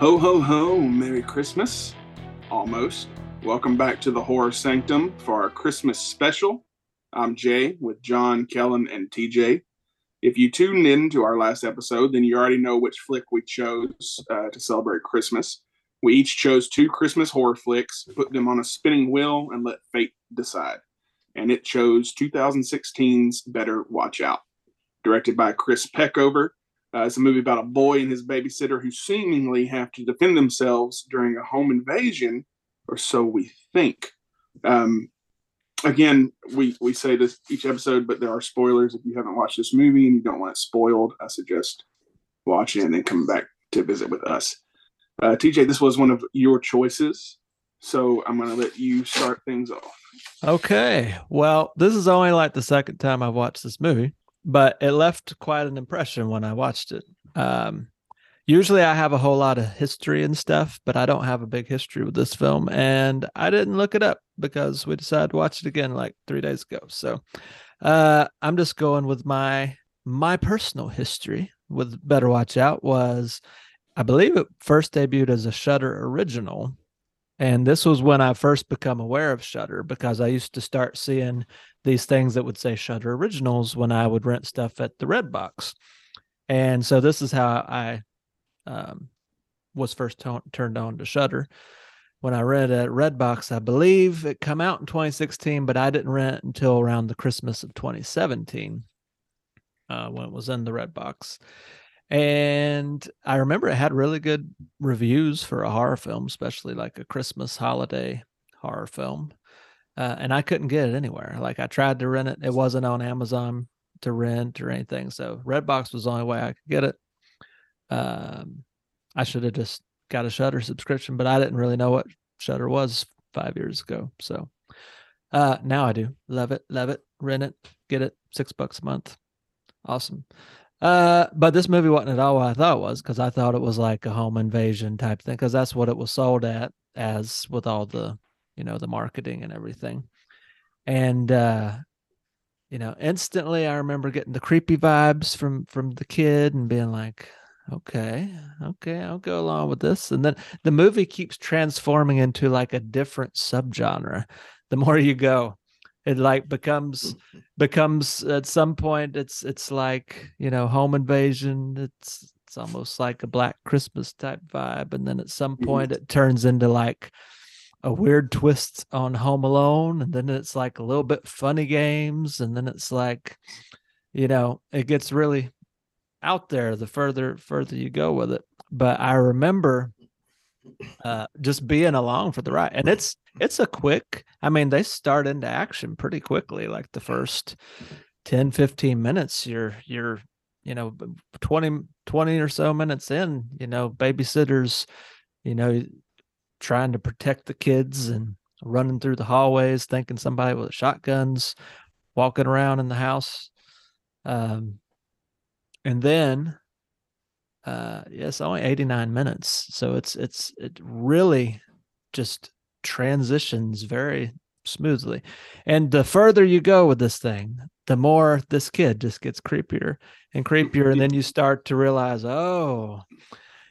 Ho, ho, ho, Merry Christmas. Almost. Welcome back to the Horror Sanctum for our Christmas special. I'm Jay with John, Kellen, and TJ. If you tuned in to our last episode, then you already know which flick we chose to celebrate Christmas. We each chose two Christmas horror flicks, put them on a spinning wheel, and let fate decide. And it chose 2016's Better Watch Out, directed by Chris Peckover. It's a movie about a boy and his babysitter who seemingly have to defend themselves during a home invasion, or so we think. Again, we say this each episode, but there are spoilers. If you haven't watched this movie and you don't want it spoiled, I suggest watch it and then come back to visit with us. TJ, this was one of your choices, so I'm going to let you start things off. Okay. Well, this is only like the second time I've watched this movie, but it left quite an impression when I watched it. Usually I have a whole lot of history and stuff, but I don't have a big history with this film. And I didn't look it up because we decided to watch it again like 3 days ago. So I'm just going with my personal history with Better Watch Out was, I believe it first debuted as a Shudder original. And this was when I first become aware of Shudder, because I used to start seeing these things that would say Shudder Originals when I would rent stuff at the Redbox. And so this is how I was first turned on to Shudder. When I rented at Redbox, I believe it come out in 2016, but I didn't rent until around the Christmas of 2017 when it was in the Redbox. And I remember it had really good reviews for a horror film, especially like a Christmas holiday horror film. And I couldn't get it anywhere. Like I tried to rent it. It wasn't on Amazon to rent or anything. So Redbox was the only way I could get it. I should have just got a Shudder subscription, but I didn't really know what Shudder was 5 years ago. So now I do. Love it, rent it, get it, $6 a month. Awesome. But this movie wasn't at all what I thought it was, because I thought it was like a home invasion type thing, because that's what it was sold at, as with all the, you know, the marketing and everything. And, you know, instantly I remember getting the creepy vibes from the kid and being like, okay, I'll go along with this. And then the movie keeps transforming into like a different subgenre. The more you go, it like becomes at some point it's like, you know, home invasion. It's almost like a Black Christmas type vibe. And then at some point it turns into like a weird twist on Home Alone. And then it's like a little bit Funny Games. And then it's like, you know, it gets really out there the further you go with it. But I remember just being along for the ride. And it's a quick, I mean, they start into action pretty quickly. Like the first 10, 15 minutes, you're, you know, 20 or so minutes in, you know, babysitters, you know, trying to protect the kids and running through the hallways, thinking somebody with shotguns, walking around in the house. And then, it's only 89 minutes. So it really just transitions very smoothly. And the further you go with this thing, the more this kid just gets creepier and creepier. And then you start to realize, oh,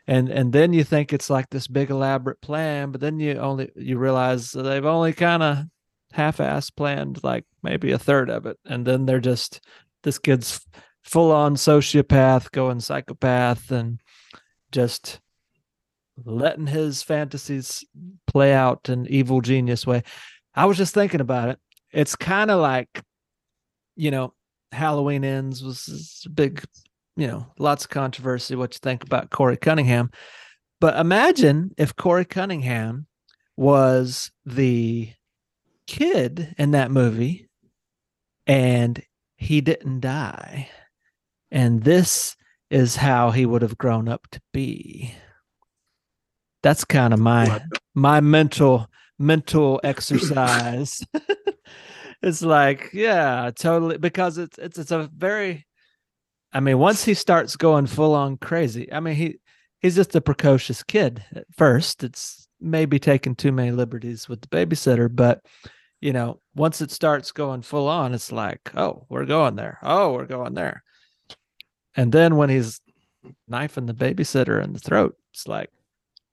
and then you think it's like this big elaborate plan, but then you realize they've only kind of half-assed planned like maybe a third of it. And then they're just, this kid's full-on sociopath going psychopath and just letting his fantasies play out in evil genius way. I was just thinking about it. It's kind of like, you know, Halloween Ends was big, you know, lots of controversy, what you think about Corey Cunningham. But imagine if Corey Cunningham was the kid in that movie and he didn't die. And this is how he would have grown up to be. That's kind of my mental exercise. It's like, yeah, totally. Because it's a very, I mean, once he starts going full on crazy, I mean, he's just a precocious kid at first. It's maybe taking too many liberties with the babysitter, but you know, once it starts going full on, it's like, oh, we're going there. Oh, we're going there. And then when he's knifing the babysitter in the throat, it's like,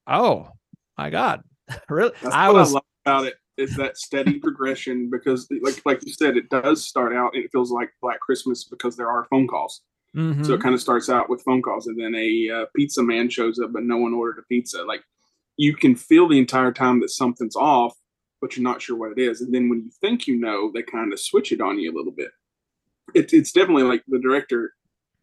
oh my God, really? I love about it is that steady progression, because like you said, it does start out and it feels like Black Christmas because there are phone calls. Mm-hmm. So it kind of starts out with phone calls, and then a pizza man shows up, but no one ordered a pizza. Like, you can feel the entire time that something's off, but you're not sure what it is. And then when you think you know, they kind of switch it on you a little bit. It's definitely like the director,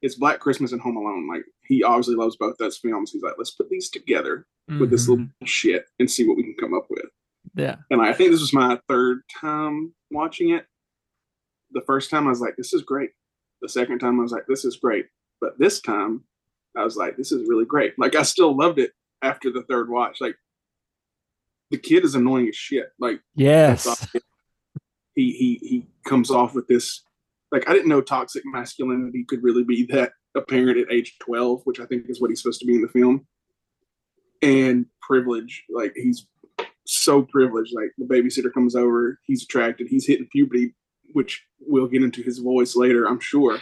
it's Black Christmas and Home Alone. Like, he obviously loves both those films. He's like, let's put these together mm-hmm. with this little shit and see what we can come up with. Yeah. And I think this was my third time watching it. The first time I was like, this is great. The second time I was like, this is great. But this time I was like, this is really great. Like, I still loved it after the third watch. Like, the kid is annoying as shit. Like, yes, he comes off with this. Like, I didn't know toxic masculinity could really be that apparent at age 12, which I think is what he's supposed to be in the film. And privilege, like, he's so privileged. Like, the babysitter comes over, he's attracted, he's hitting puberty, which we'll get into his voice later, I'm sure.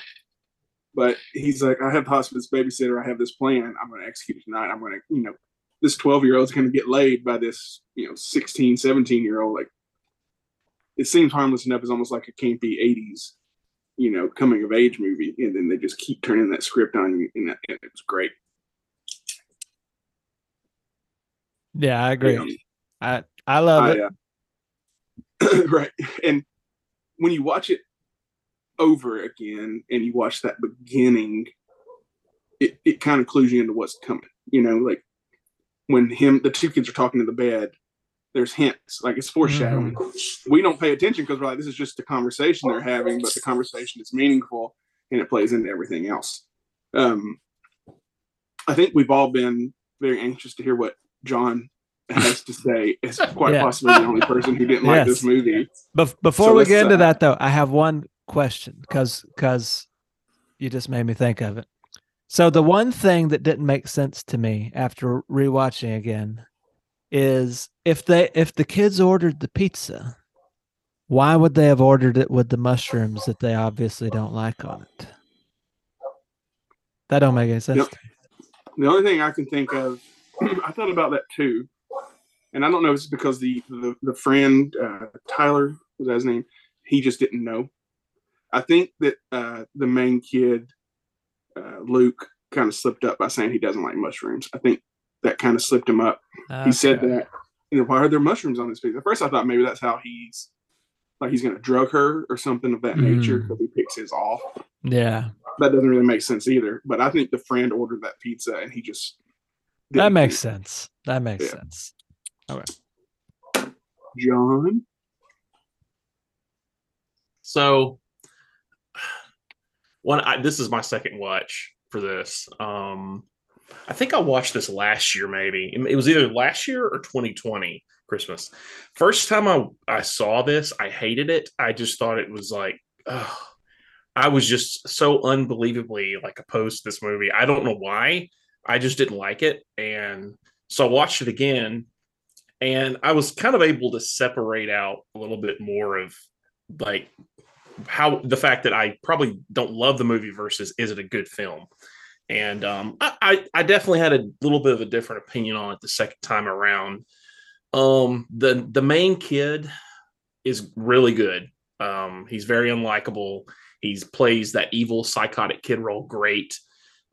But he's like, I have hospice babysitter, I have this plan, I'm going to execute tonight. I'm going to, you know, this 12-year-old is going to get laid by this, you know, 16, 17-year-old. Like, it seems harmless enough. It's almost like a campy 80s, you know, coming of age movie. And then they just keep turning that script on you, and it's great. Yeah, I agree. I love it. Right. And when you watch it over again and you watch that beginning, it kind of clues you into what's coming, you know, like when the two kids are talking in the bed, there's hints, like it's foreshadowing. Mm-hmm. We don't pay attention because we're like, this is just the conversation they're having, but the conversation is meaningful and it plays into everything else. I think we've all been very anxious to hear what John has to say. Is quite possibly the only person who didn't like this movie. Before we get into that, though, I have one question because you just made me think of it. So the one thing that didn't make sense to me after rewatching again is if the kids ordered the pizza, why would they have ordered it with the mushrooms that they obviously don't like on it? That don't make any sense. Yep. The only thing I can think of, I thought about that too, and I don't know if it's because the friend Tyler, was that his name? He just didn't know. I think that the main kid, Luke, kind of slipped up by saying he doesn't like mushrooms. I think that kind of slipped him up. Okay. He said that, you know, why are there mushrooms on this pizza? At first I thought maybe that's how he's going to drug her or something of that nature, because he picks his off. Yeah. That doesn't really make sense either. But I think the friend ordered that pizza and he just didn't. That makes sense. That makes sense. Okay. John? So this is my second watch for this. I think I watched this last year, maybe. It was either last year or 2020 Christmas. First time I saw this, I hated it. I just thought it was like, I was just so unbelievably like opposed to this movie. I don't know why. I just didn't like it. And so I watched it again, and I was kind of able to separate out a little bit more of like how the fact that I probably don't love the movie versus is it a good film. And I definitely had a little bit of a different opinion on it the second time around. The main kid is really good. He's very unlikable. He plays that evil psychotic kid role great.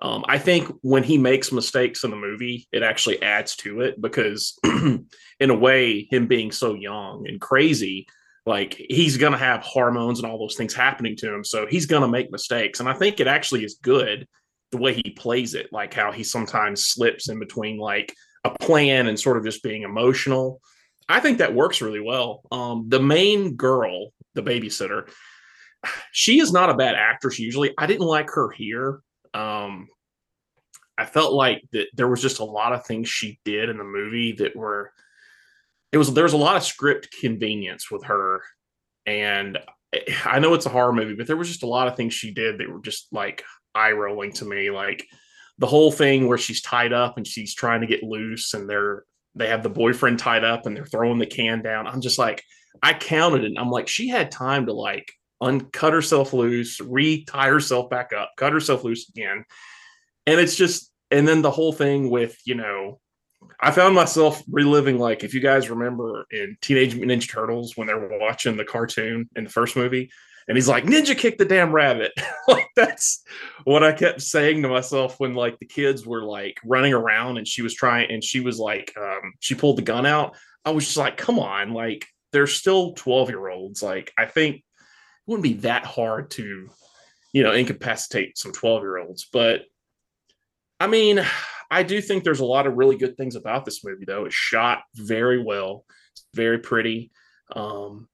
I think when he makes mistakes in the movie, it actually adds to it, because in a way, him being so young and crazy, like, he's going to have hormones and all those things happening to him. So he's going to make mistakes. And I think it actually is good the way he plays it, like how he sometimes slips in between like a plan and sort of just being emotional. I think that works really well. The main girl, the babysitter, she is not a bad actress usually. I didn't like her here. I felt like that there was just a lot of things she did in the movie that were... There was a lot of script convenience with her, and I know it's a horror movie, but there was just a lot of things she did that were just like eye-rolling to me, like the whole thing where she's tied up and she's trying to get loose, and they have the boyfriend tied up and they're throwing the can down. I'm just like, I counted it, and I'm like, she had time to like uncut herself loose, re-tie herself back up, cut herself loose again, and it's just, and then the whole thing with, you know, I found myself reliving, like, if you guys remember in Teenage Mutant Ninja Turtles when they're watching the cartoon in the first movie, and he's like, ninja kick the damn rabbit. Like, that's what I kept saying to myself when, like, the kids were, like, running around, and she was trying, and she was like, she pulled the gun out. I was just like, come on, like, they're still 12-year-olds. Like, I think it wouldn't be that hard to, you know, incapacitate some 12-year-olds. But I mean, I do think there's a lot of really good things about this movie, though. It's shot very well. It's very pretty. The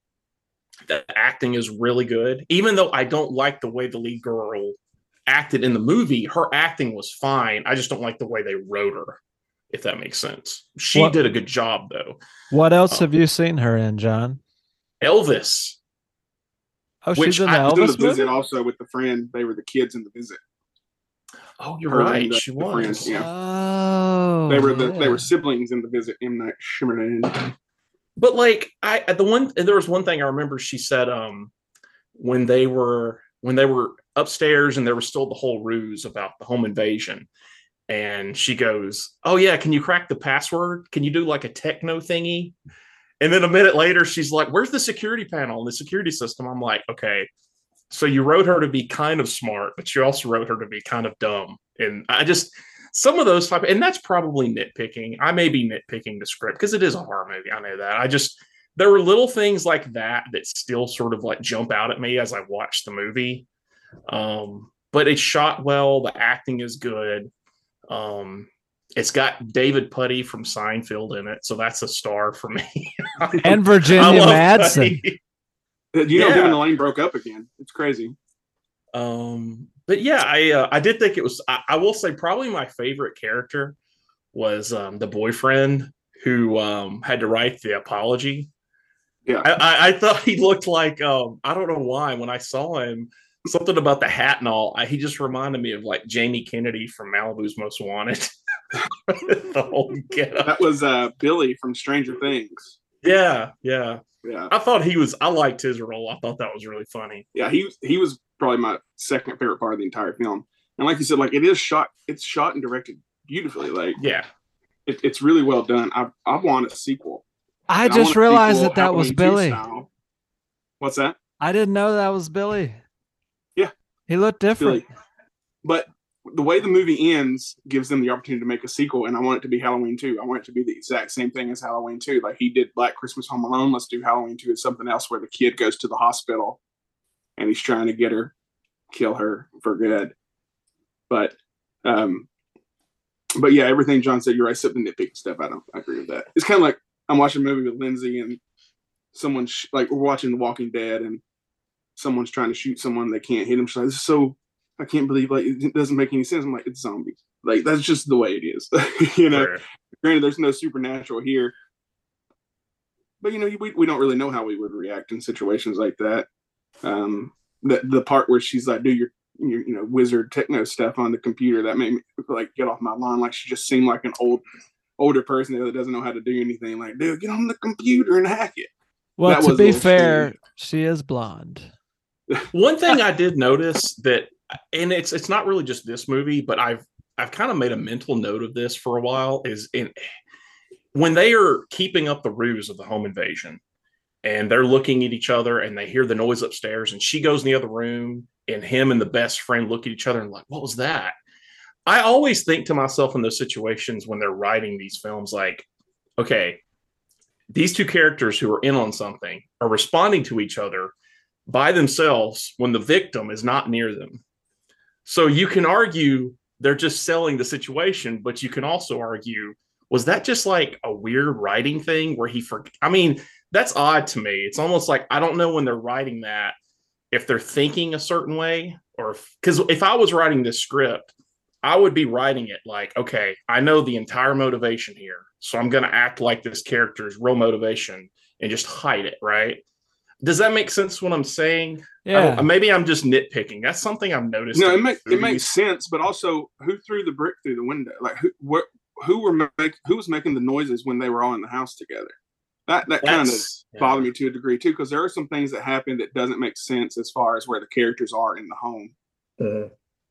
acting is really good. Even though I don't like the way the lead girl acted in the movie, her acting was fine. I just don't like the way they wrote her, if that makes sense. She did a good job, though. What else have you seen her in, John? Elvis. Oh, she's in Elvis. The Visit also with the friend. They were the kids in The Visit. Oh, you're right. She was. Friends, yeah. Oh, they were siblings in The Visit. M. Night Shyamalan. But like, there was one thing I remember. She said, when they were upstairs and there was still the whole ruse about the home invasion, and she goes, "Oh yeah, can you crack the password? Can you do like a techno thingy?" And then a minute later, she's like, "Where's the security panel and the security system?" I'm like, okay. So you wrote her to be kind of smart, but you also wrote her to be kind of dumb. And I just, some of those type, and that's probably nitpicking. I may be nitpicking the script because it is a horror movie. I know that. I just, there were little things like that that still sort of like jump out at me as I watch the movie. But it's shot well. The acting is good. It's got David Putty from Seinfeld in it. So that's a star for me. And Virginia Madsen. Putty. You know, him and Elaine broke up again. It's crazy. But yeah, I did think it was, I will say probably my favorite character was the boyfriend who had to write the apology. Yeah. I thought he looked like, I don't know why, when I saw him, something about the hat and all, he just reminded me of like Jamie Kennedy from Malibu's Most Wanted. The whole get-up. That was Billy from Stranger Things. Yeah, yeah. Yeah. I liked his role. I thought that was really funny. Yeah, he was probably my second favorite part of the entire film. And like you said, like it's shot and directed beautifully. Like, yeah, it's really well done. I want a sequel. I just realized that was Billy. What's that? I didn't know that was Billy. Yeah, he looked different. Billy. But the way the movie ends gives them the opportunity to make a sequel, and I want it to be Halloween 2. I want it to be the exact same thing as Halloween 2. Like he did Black Christmas, Home Alone. Let's do Halloween 2 as something else where the kid goes to the hospital and he's trying to get her, kill her for good. But yeah, everything John said, you're right. Except the nitpicking stuff, I agree with that. It's kind of like I'm watching a movie with Lindsay and someone like we're watching The Walking Dead and someone's trying to shoot someone, they can't hit him. She's like, "This is so." I can't believe, like, it doesn't make any sense. I'm like, it's zombies. Like, that's just the way it is. You know, sure. Granted, there's no supernatural here. But, you know, we don't really know how we would react in situations like that. The part where she's like, do your, you know, wizard techno stuff on the computer, that made me, like, get off my lawn. Like, she just seemed like an older person that doesn't know how to do anything. Like, dude, get on the computer and hack it. Well, to be fair, she is blonde. One thing I did notice that, and it's not really just this movie, but I've kind of made a mental note of this for a while, is when they are keeping up the ruse of the home invasion and they're looking at each other and they hear the noise upstairs and she goes in the other room and him and the best friend look at each other and like, what was that? I always think to myself in those situations when they're writing these films, like, okay, these two characters who are in on something are responding to each other by themselves when the victim is not near them. So you can argue they're just selling the situation, but you can also argue, was that just like a weird writing thing where he forgot? I mean, that's odd to me. It's almost like, I don't know when they're writing that, if they're thinking a certain way, or because if I was writing this script, I would be writing it like, okay, I know the entire motivation here. So I'm going to act like this character's real motivation and just hide it. Right. Does that make sense what I'm saying? Yeah. Maybe I'm just nitpicking. That's something I've noticed. No, it makes sense, but also who threw the brick through the window? Like who was making the noises when they were all in the house together? That kind of bothered me to a degree too, because there are some things that happen that doesn't make sense as far as where the characters are in the home.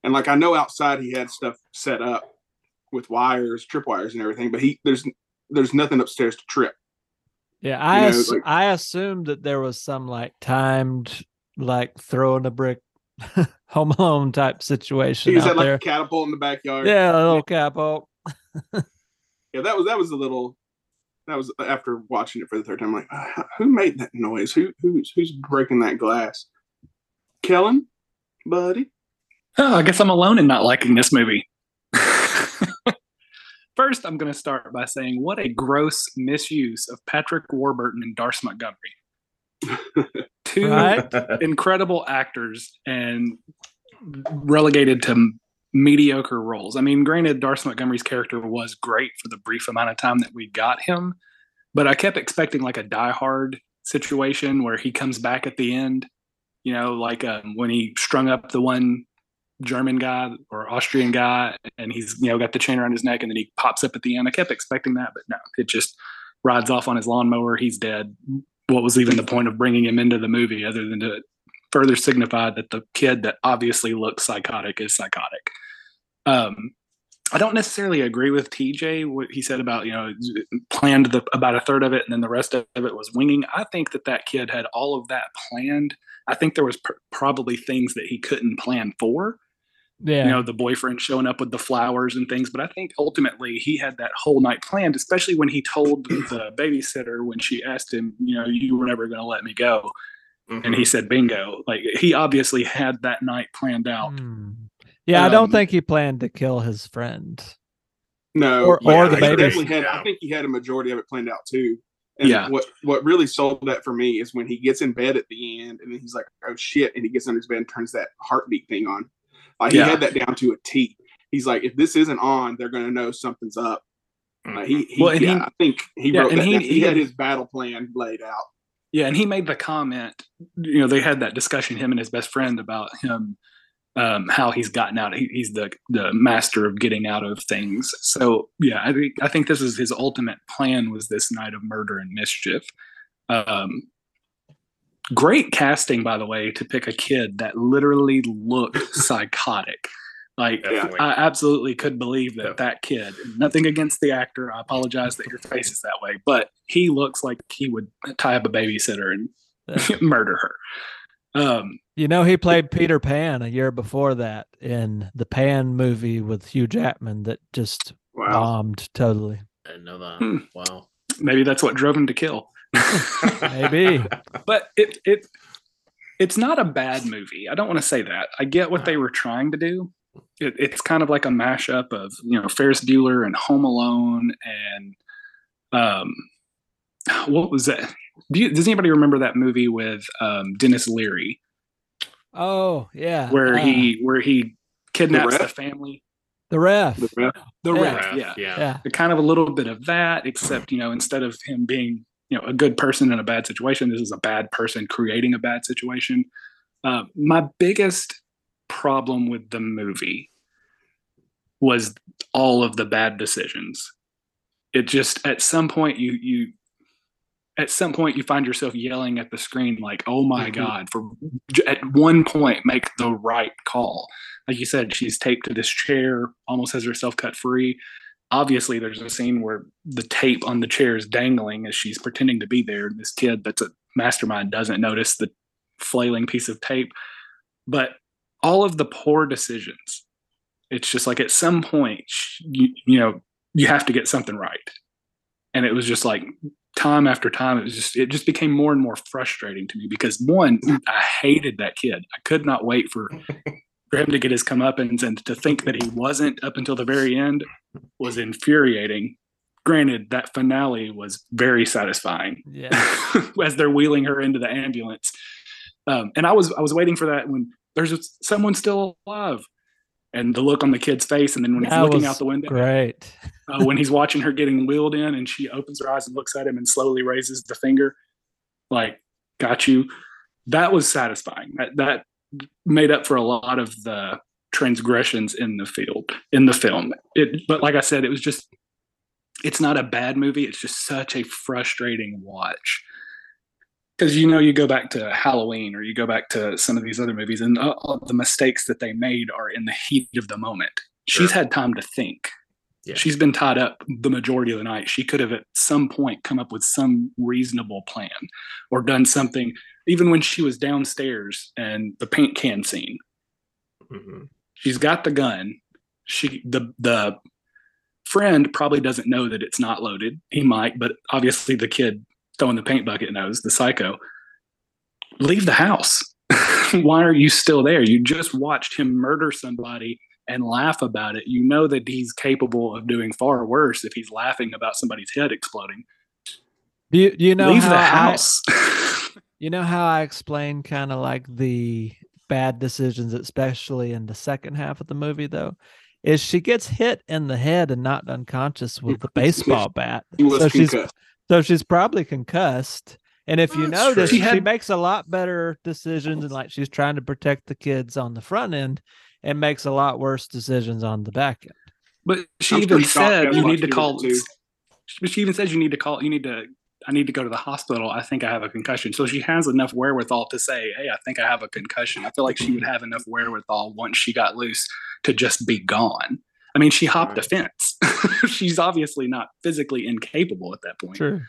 And like I know outside he had stuff set up with wires, trip wires and everything, but there's nothing upstairs to trip. Yeah, I assumed that there was some like timed, like throwing a brick Home Alone type situation. He was out like there. A catapult in the backyard. Yeah, a little catapult. Yeah, that was a little. That was after watching it for the third time. I'm like, who made that noise? Who's breaking that glass? Kellen, buddy. Oh, I guess I'm alone in not liking this movie. First, I'm going to start by saying what a gross misuse of Patrick Warburton and Darce Montgomery. Two incredible actors and relegated to mediocre roles. I mean, granted, Darce Montgomery's character was great for the brief amount of time that we got him, but I kept expecting like a Die Hard situation where he comes back at the end, you know, like when he strung up the one German guy or Austrian guy and he's, you know, got the chain around his neck and then he pops up at the end. I kept expecting that, but no, it just rides off on his lawnmower. He's dead. What was even the point of bringing him into the movie other than to further signify that the kid that obviously looks psychotic is psychotic. I don't necessarily agree with TJ, what he said about, you know, planned about a third of it and then the rest of it was winging. I think that kid had all of that planned. I think there was probably things that he couldn't plan for. Yeah. You know, the boyfriend showing up with the flowers and things. But I think ultimately he had that whole night planned, especially when he told the babysitter when she asked him, you know, you were never going to let me go. Mm-hmm. And he said, bingo. Like, he obviously had that night planned out. Mm. Yeah, I don't think he planned to kill his friend. No. Or the baby. I think he had a majority of it planned out, too. And what really sold that for me is when he gets in bed at the end and then he's like, oh, shit. And he gets under his bed and turns that heartbeat thing on. Like he had that down to a T. He's like, if this isn't on, they're going to know something's up. I think he wrote that. He had his battle plan laid out. Yeah, and he made the comment, you know, they had that discussion, him and his best friend, about him, how he's gotten out. He's the master of getting out of things. So, yeah, I think this is his ultimate plan was this night of murder and mischief. Great casting, by the way, to pick a kid that literally looked psychotic. Like, definitely. I absolutely could believe that kid, nothing against the actor. I apologize that your face is that way, but he looks like he would tie up a babysitter and murder her. You know, he played Peter Pan a year before that in the Pan movie with Hugh Jackman that just bombed totally. I didn't know that. Hmm. Wow. Maybe that's what drove him to kill. Maybe. But it's not a bad movie. I don't want to say that. I get what they were trying to do. It's kind of like a mashup of, you know, Ferris Bueller and Home Alone and what was that? Does anybody remember that movie with Dennis Leary? Oh, yeah. Where he kidnaps the family. The Ref. The Ref. Yeah. Kind of a little bit of that, except, you know, instead of him being, you know, a good person in a bad situation, this is a bad person creating a bad situation. My biggest problem with the movie was all of the bad decisions. It just, at some point you find yourself yelling at the screen like, oh my God, at one point, make the right call. Like you said, she's taped to this chair, almost has herself cut free. Obviously, there's a scene where the tape on the chair is dangling as she's pretending to be there. This kid that's a mastermind doesn't notice the flailing piece of tape. But all of the poor decisions, it's just like at some point, you know, you have to get something right. And it was just like, time after time, it just became more and more frustrating to me because one, I hated that kid. I could not wait for him to get his comeuppance, and to think that he wasn't up until the very end was infuriating. Granted, that finale was very satisfying. Yeah, as they're wheeling her into the ambulance, and I was waiting for that when there's someone still alive. And the look on the kid's face, and then when he's looking out the window, great. When he's watching her getting wheeled in, and she opens her eyes and looks at him and slowly raises the finger, like, got you. That was satisfying. That made up for a lot of the transgressions in the film. But like I said, it was just, it's not a bad movie. It's just such a frustrating watch. Because, you know, you go back to Halloween or you go back to some of these other movies and all the mistakes that they made are in the heat of the moment. Sure. She's had time to think. Yeah. She's been tied up the majority of the night. She could have at some point come up with some reasonable plan or done something, even when she was downstairs and the paint can scene. Mm-hmm. She's got the gun. The friend probably doesn't know that it's not loaded. He might, but obviously the kid throwing the paint bucket knows, the psycho. Leave the house. Why are you still there? You just watched him murder somebody and laugh about it. You know that he's capable of doing far worse if he's laughing about somebody's head exploding. Do you know, leave the house. You know how I explain kind of like the bad decisions, especially in the second half of the movie, though, is she gets hit in the head and not unconscious with the baseball bat. So she's probably concussed. And if you notice, she makes a lot better decisions, and like she's trying to protect the kids on the front end and makes a lot worse decisions on the back end. But she even said you need to call. She even says you need to call. I need to go to the hospital. I think I have a concussion. So she has enough wherewithal to say, hey, I think I have a concussion. I feel like she would have enough wherewithal once she got loose to just be gone. I mean, she hopped a fence. She's obviously not physically incapable at that point. Sure.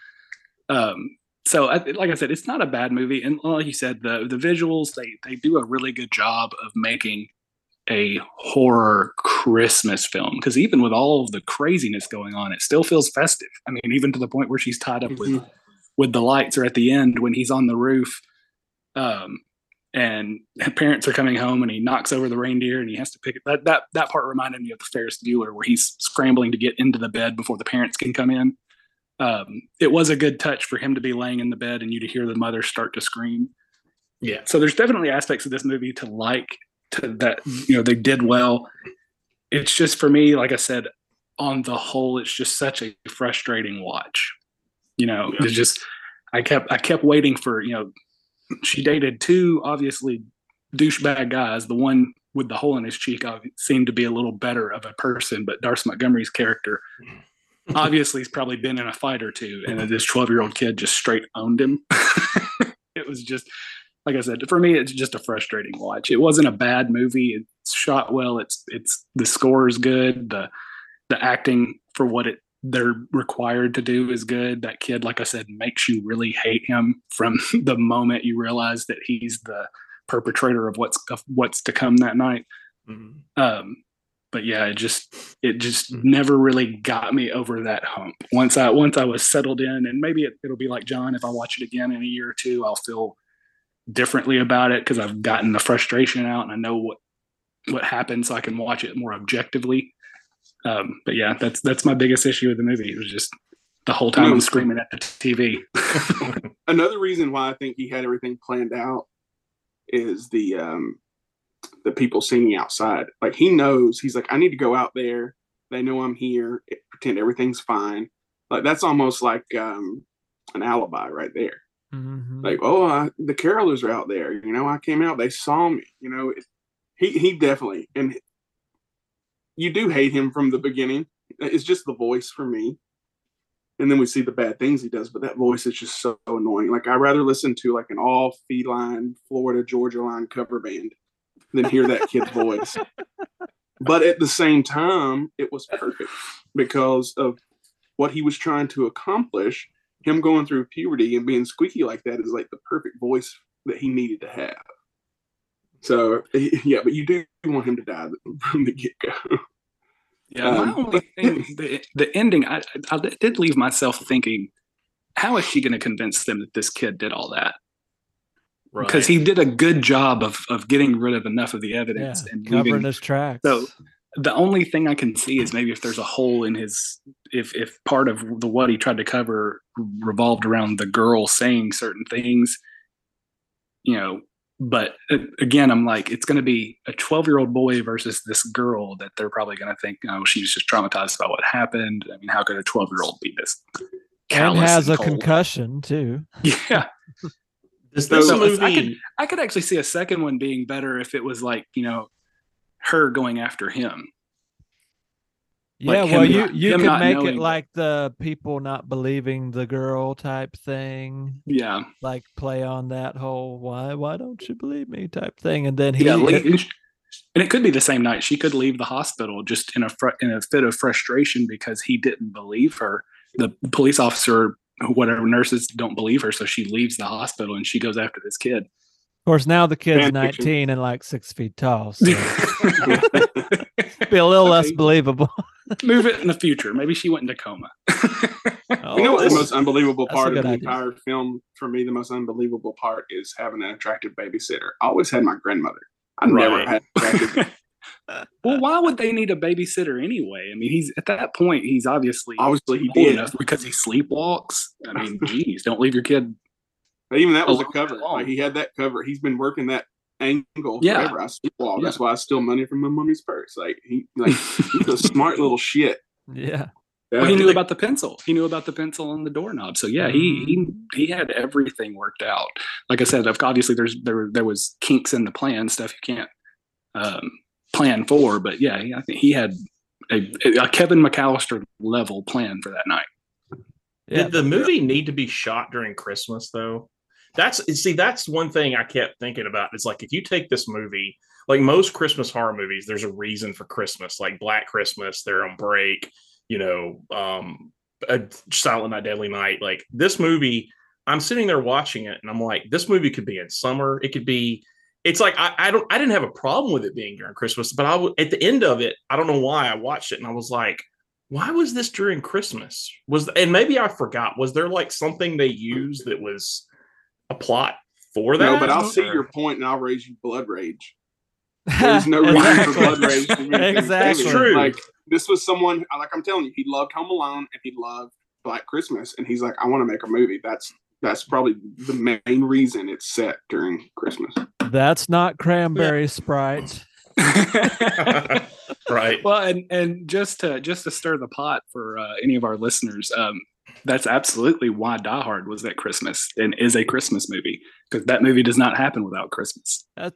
So, like I said, it's not a bad movie. And like you said, the visuals, they do a really good job of making a horror Christmas film. Because even with all of the craziness going on, it still feels festive. I mean, even to the point where she's tied up with the lights, or at the end when he's on the roof and parents are coming home and he knocks over the reindeer and he has to pick it. That part reminded me of the Ferris Bueller where he's scrambling to get into the bed before the parents can come in. It was a good touch for him to be laying in the bed and you to hear the mother start to scream. Yeah. So there's definitely aspects of this movie to like, to that, you know, they did well. It's just for me, like I said, on the whole, it's just such a frustrating watch. You know, yeah. It's just, I kept waiting for, you know, she dated two obviously douchebag guys. The one with the hole in his cheek seemed to be a little better of a person, but Darce Montgomery's character obviously he's probably been in a fight or two, and this 12-year-old kid just straight owned him. It was just, like I said, for me, it's just a frustrating watch. It wasn't a bad movie. It's shot well. It's the score is good. The acting for what they're required to do is good. That kid, like I said, makes you really hate him from the moment you realize that he's the perpetrator of what's to come that night. Mm-hmm. But yeah, it just never really got me over that hump. Once I was settled in, and maybe it'll be like John, if I watch it again in a year or two, I'll feel differently about it because I've gotten the frustration out and I know what happened, so I can watch it more objectively. But yeah, that's my biggest issue with the movie. It was just the whole time I'm screaming at the TV. Another reason why I think he had everything planned out is the people singing outside. Like, he knows, he's like, I need to go out there. They know I'm here. Pretend everything's fine. Like, that's almost like an alibi right there. Mm-hmm. Like, oh, the carolers are out there. You know, I came out. They saw me. You know, he definitely, and you do hate him from the beginning. It's just the voice for me. And then we see the bad things he does, but that voice is just so annoying. Like, I'd rather listen to like an all feline Florida, Georgia line cover band than hear that kid's voice. But at the same time, it was perfect because of what he was trying to accomplish. Him going through puberty and being squeaky like that is like the perfect voice that he needed to have. So yeah, but you do want him to die from the get-go. Yeah, my only thing, the ending, I did leave myself thinking, how is she going to convince them that this kid did all that? Because he did a good job of getting rid of enough of the evidence and covering his tracks. So the only thing I can see is maybe if there's a hole in his, if part of what he tried to cover revolved around the girl saying certain things, you know. But again, I'm like, it's going to be a 12-year-old boy versus this girl that they're probably going to think, you know, she's just traumatized by what happened. I mean, how could a 12-year-old be this? And has a concussion too. Yeah. So I could actually see a second one being better if it was like, you know, her going after him. Yeah, like you can make it like the people not believing the girl type thing. Yeah. Like play on that whole why don't you believe me type thing. And then he And it could be the same night. She could leave the hospital just in a fit of frustration because he didn't believe her. The police officer, whatever, nurses don't believe her, so she leaves the hospital and she goes after this kid. Of course, now the kid's 19 and like 6 feet tall. So. Be a little less believable. Move it in the future. Maybe she went into coma. You know what the most unbelievable part of the entire film, for me, the most unbelievable part is having an attractive babysitter. I always had my grandmother. I never had an attractive Well, why would they need a babysitter anyway? I mean, he's at that point, he's obviously he did enough because he sleepwalks. I mean, geez, don't leave your kid. But even that was a cover. Like, he had that cover. He's been working that angle forever. I sleepwalk. That's why I steal money from my mummy's purse. He's a smart little shit. Yeah. Well, he knew about the pencil. He knew about the pencil on the doorknob. So yeah, he had everything worked out. Like I said, obviously there was kinks in the plan, stuff you can't plan for. But yeah, I think he had a Kevin McAllister level plan for that night. Yeah. Did the movie need to be shot during Christmas though? That's one thing I kept thinking about. It's like, if you take this movie, like most Christmas horror movies, there's a reason for Christmas, like Black Christmas, they're on break. You know, a Silent Night, Deadly Night. Like this movie, I'm sitting there watching it, and I'm like, this movie could be in summer. It could be. It's like I didn't have a problem with it being during Christmas, but at the end of it, I don't know why I watched it, and I was like, why was this during Christmas? And maybe I forgot. Was there like something they used that was a plot for that? No, but I'll see your point, and I'll raise you Blood Rage. There's no reason for Blood Rage. Exactly, it's true. Like, this was someone, like I'm telling you, he loved Home Alone and he loved Black Christmas. And he's like, I want to make a movie. That's probably the main reason it's set during Christmas. That's not cranberry Sprite. Right. Well, and just to stir the pot for any of our listeners, that's absolutely why Die Hard was at Christmas and is a Christmas movie. Because that movie does not happen without Christmas. Because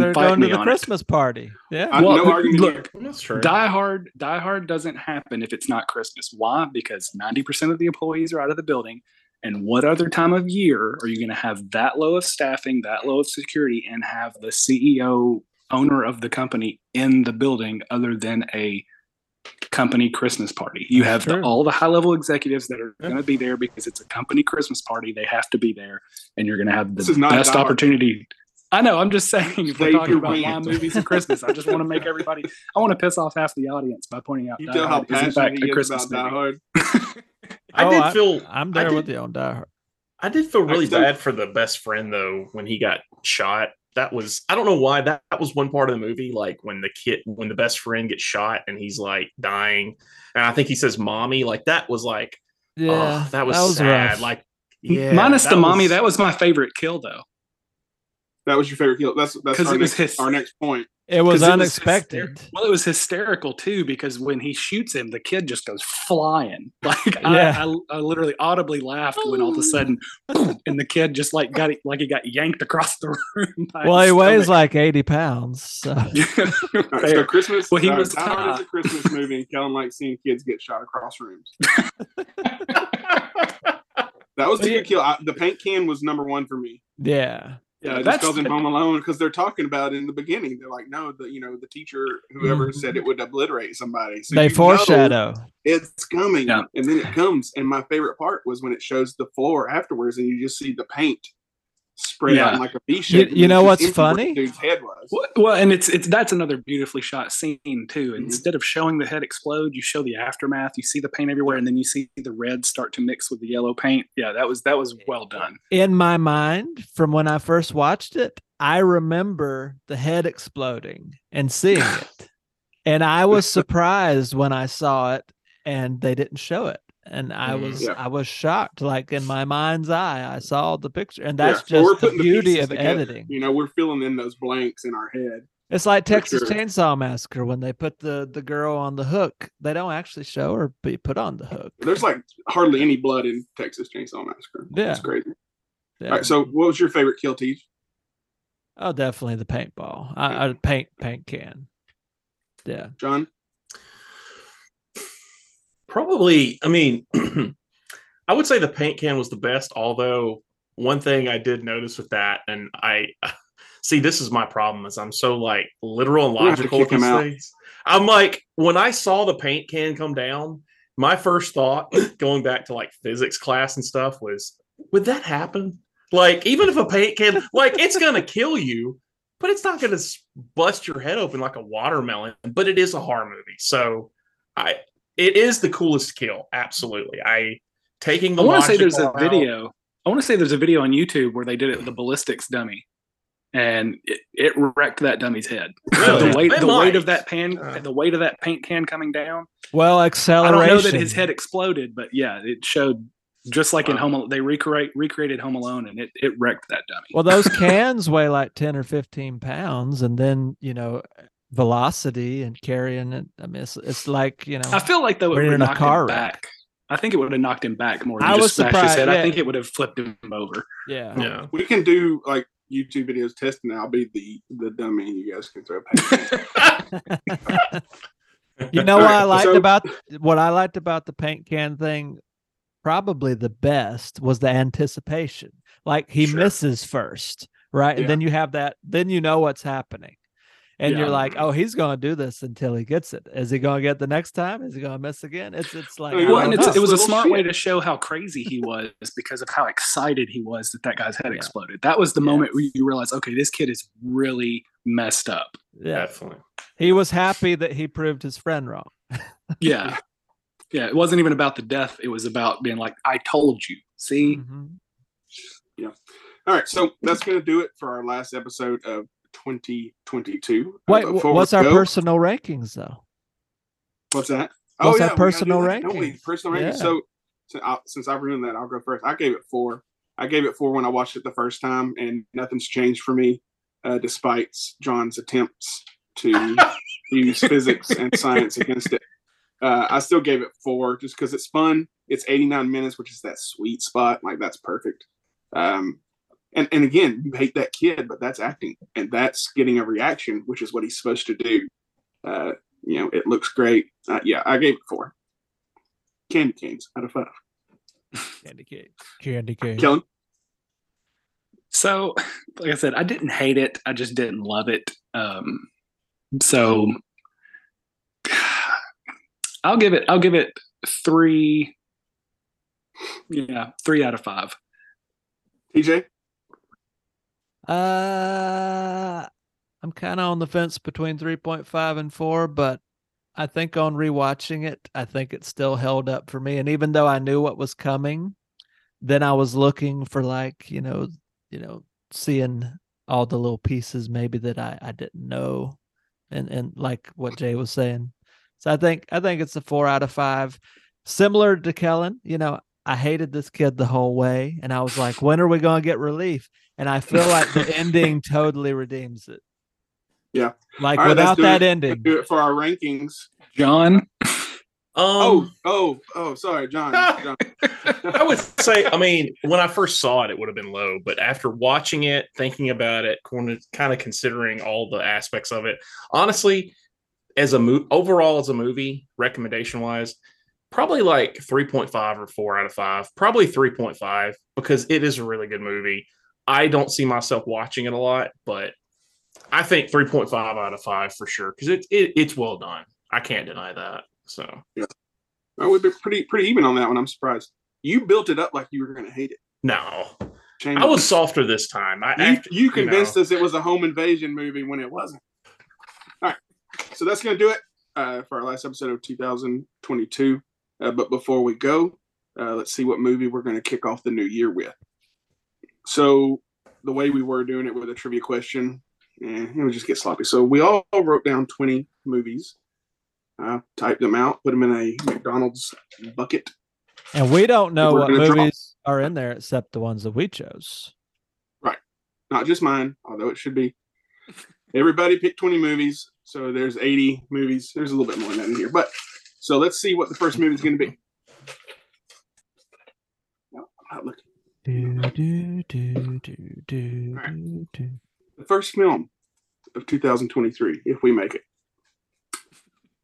they're going to the Christmas party. Yeah. Well, no argument. Look, that's true. Die Hard doesn't happen if it's not Christmas. Why? Because 90% of the employees are out of the building. And what other time of year are you going to have that low of staffing, that low of security, and have the CEO, owner of the company, in the building other than a company Christmas party? You have all the high-level executives that are going to be there because it's a company Christmas party. They have to be there, and you're going to have the best opportunity. I know. I'm just saying, if we're talking about why movies and Christmas, I just want to make everybody. I want to piss off half the audience by pointing out. You know how passionate he is about Die Hard. I did feel really bad for the best friend though when he got shot. I don't know why that was one part of the movie. Like when the best friend gets shot and he's like dying, and I think he says "mommy." Like that was like, yeah, that was sad. Rough. Like, yeah, minus the mommy. That was my favorite kill though. That was your favorite kill. That's our next point. It was unexpected. It was hysterical too, because when he shoots him, the kid just goes flying. Like I literally audibly laughed when all of a sudden, and the kid just like he got yanked across the room. Well, he weighs like 80 pounds. So, so Christmas. Well, was a Christmas movie, and Kellen likes seeing kids get shot across rooms. That was a good kill. The paint can was number one for me. Yeah. Yeah, just because in Home Alone, because they're talking about it in the beginning, they're like, no, the teacher, whoever said it would obliterate somebody. So they foreshadow. It's coming. Yeah. And then it comes. And my favorite part was when it shows the floor afterwards and you just see the paint spread out like a V-shape. You know what's funny? Where the dude's head was. Well, and that's another beautifully shot scene, too. Mm-hmm. Instead of showing the head explode, you show the aftermath. You see the paint everywhere, and then you see the red start to mix with the yellow paint. Yeah, that was well done. In my mind, from when I first watched it, I remember the head exploding and seeing it. And I was surprised when I saw it, and they didn't show it. And I was shocked. Like in my mind's eye, I saw the picture, and that's just the beauty of editing. You know, we're filling in those blanks in our head. It's like Texas Chainsaw Massacre when they put the girl on the hook. They don't actually show her be put on the hook. There's like hardly any blood in Texas Chainsaw Massacre. Yeah, it's crazy. Yeah. All right, so what was your favorite kill, Teach? Oh, definitely the paintball. I paint can. Yeah, John. Probably, I mean, I would say the paint can was the best, although one thing I did notice with that, and I See, this is my problem, is I'm so like literal and logical with these things. I'm like, when I saw the paint can come down, my first thought going back to like physics class and stuff was, would that happen? Like, even if a paint can, like, it's going to kill you, but it's not going to bust your head open like a watermelon, but it is a horror movie. So it is the coolest kill. Absolutely. I want to say there's a video. I want to say there's a video on YouTube where they did it with a ballistics dummy, and it wrecked that dummy's head. Really? The weight of that paint can coming down. Well, acceleration. I don't know that his head exploded, but yeah, it showed just like in Home Alone. They recreated Home Alone, and it wrecked that dummy. Well, those cans weigh like 10 or 15 pounds, and then, you know, velocity and carrying it. I mean, it's like, you know, I feel like though it would knock him back. I think it would have knocked him back more than just smash his head. Yeah. I think it would have flipped him over. Yeah. Yeah. We can do like YouTube videos testing. I'll be the dummy, and you guys can throw paint. You know what I liked about the paint can thing, probably the best, was the anticipation. Like, he misses first, right? Yeah. And then you have that, then you know what's happening. And you're like, oh, he's going to do this until he gets it. Is he going to get it the next time? Is he going to miss again? It's like, it was a smart way to show how crazy he was because of how excited he was that guy's head exploded. That was the moment where you realize, okay, this kid is really messed up. Yeah, definitely. He was happy that he proved his friend wrong. Yeah. Yeah. It wasn't even about the death. It was about being like, I told you. See? Mm-hmm. Yeah. All right. So that's going to do it for our last episode of 2022. Wait, what's our personal rankings though? What's that? What's our personal rankings? Personal rankings. So since I ruined that, I'll go first. I gave it 4 when I watched it the first time, and nothing's changed for me, despite John's attempts to use physics and science against it. I still gave it 4 just because it's fun. It's 89 minutes, which is that sweet spot. Like, that's perfect. And again, you hate that kid, but that's acting, and that's getting a reaction, which is what he's supposed to do. You know, it looks great. I gave it 4 candy canes out of 5. Candy cane. Kellen? So, like I said, I didn't hate it. I just didn't love it. So I'll give it 3. Yeah, 3 out of 5. TJ? I'm kind of on the fence between 3.5 and 4, but I think on rewatching it, I think it still held up for me. And even though I knew what was coming, then I was looking for, like, you know, seeing all the little pieces maybe that I didn't know, and like what Jay was saying. So I think it's a 4 out of 5, similar to Kellen. You know, I hated this kid the whole way, and I was like, when are we going to get relief? And I feel like the ending totally redeems it. Yeah. Like, right, without that ending. Let's do it for our rankings. John? Sorry, John. I would say, I mean, when I first saw it would have been low, but after watching it, thinking about it, kind of considering all the aspects of it, honestly, as a movie, recommendation-wise, probably like 3.5 or 4 out of 5. Probably 3.5, because it is a really good movie. I don't see myself watching it a lot, but I think 3.5 out of 5 for sure, because it's well done. I can't deny that. So yeah, I would be pretty even on that one. I'm surprised you built it up like you were going to hate it. No, I was softer this time. You convinced us it was a home invasion movie when it wasn't. All right, so that's going to do it for our last episode of 2022. But before we go, let's see what movie we're going to kick off the new year with. So the way we were doing it with a trivia question, and it would just get sloppy. So we all wrote down 20 movies, typed them out, put them in a McDonald's bucket. And we don't know what movies are in there except the ones that we chose. Right. Not just mine, although it should be. Everybody picked 20 movies. So there's 80 movies. There's a little bit more than that in here. But so let's see what the first movie is going to be. No, I'm not looking. The first film of 2023, if we make it,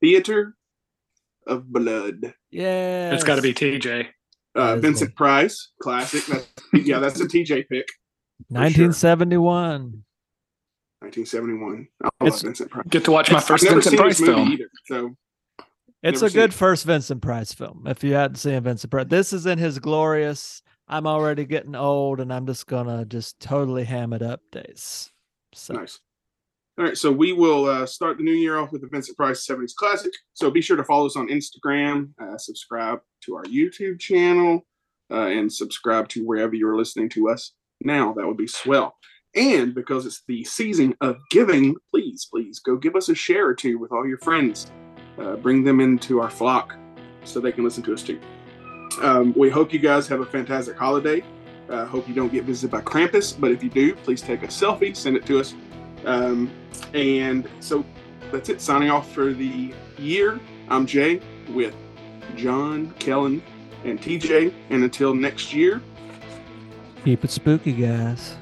Theater of Blood. Yeah, it's got to be TJ. Vincent Price, classic. That's a TJ pick. 1971. 1971. I love Vincent Price. Get to watch my first Vincent Price film. Either, so it's a good first Vincent Price film. If you hadn't seen Vincent Price, this is in his glorious "I'm already getting old and I'm just gonna just totally ham it up" days. So. Nice. All right, so we will start the new year off with the Vincent Price 70s Classic. So be sure to follow us on Instagram, subscribe to our YouTube channel, and subscribe to wherever you're listening to us now. That would be swell. And because it's the season of giving, please, please go give us a share or two with all your friends. Bring them into our flock so they can listen to us too. We hope you guys have a fantastic holiday. Hope you don't get visited by Krampus, but if you do, please take a selfie, send it to us. And so that's it. Signing off for the year. I'm Jay with John, Kellen, and TJ. And until next year, keep it spooky, guys.